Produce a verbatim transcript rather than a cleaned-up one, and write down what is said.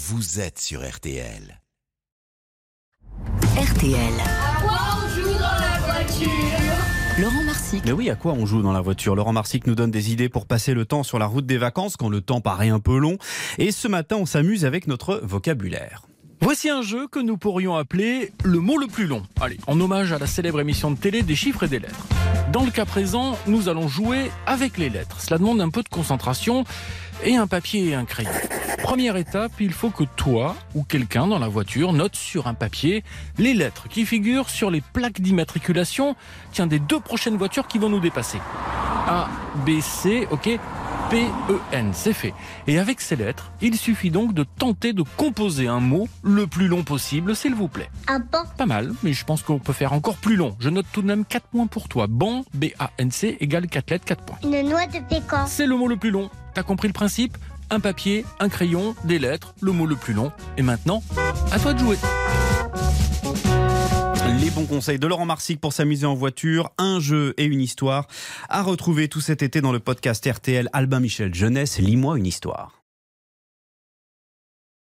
Vous êtes sur R T L. R T L. À quoi on joue dans la voiture ? Laurent Marsic. Mais oui, à quoi on joue dans la voiture ? Laurent Marsic nous donne des idées pour passer le temps sur la route des vacances quand le temps paraît un peu long. Et ce matin, on s'amuse avec notre vocabulaire. Voici un jeu que nous pourrions appeler le mot le plus long. Allez, en hommage à la célèbre émission de télé des chiffres et des lettres. Dans le cas présent, nous allons jouer avec les lettres. Cela demande un peu de concentration et un papier et un crayon. Première étape, il faut que toi ou quelqu'un dans la voiture note sur un papier les lettres qui figurent sur les plaques d'immatriculation, tiens, des deux prochaines voitures qui vont nous dépasser. A, B, C, ok, P E N, c'est fait. Et avec ces lettres, il suffit donc de tenter de composer un mot le plus long possible, s'il vous plaît. Un banc. Pas mal, mais je pense qu'on peut faire encore plus long. Je note tout de même quatre points pour toi. Banc, B A N C, égale quatre lettres, quatre points. Une noix de pécan. C'est le mot le plus long. T'as compris le principe ? Un papier, un crayon, des lettres, le mot le plus long. Et maintenant, à toi de jouer. Les bons conseils de Laurent Marsic pour s'amuser en voiture, un jeu et une histoire. À retrouver tout cet été dans le podcast R T L Albin Michel Jeunesse, Lis-moi une histoire.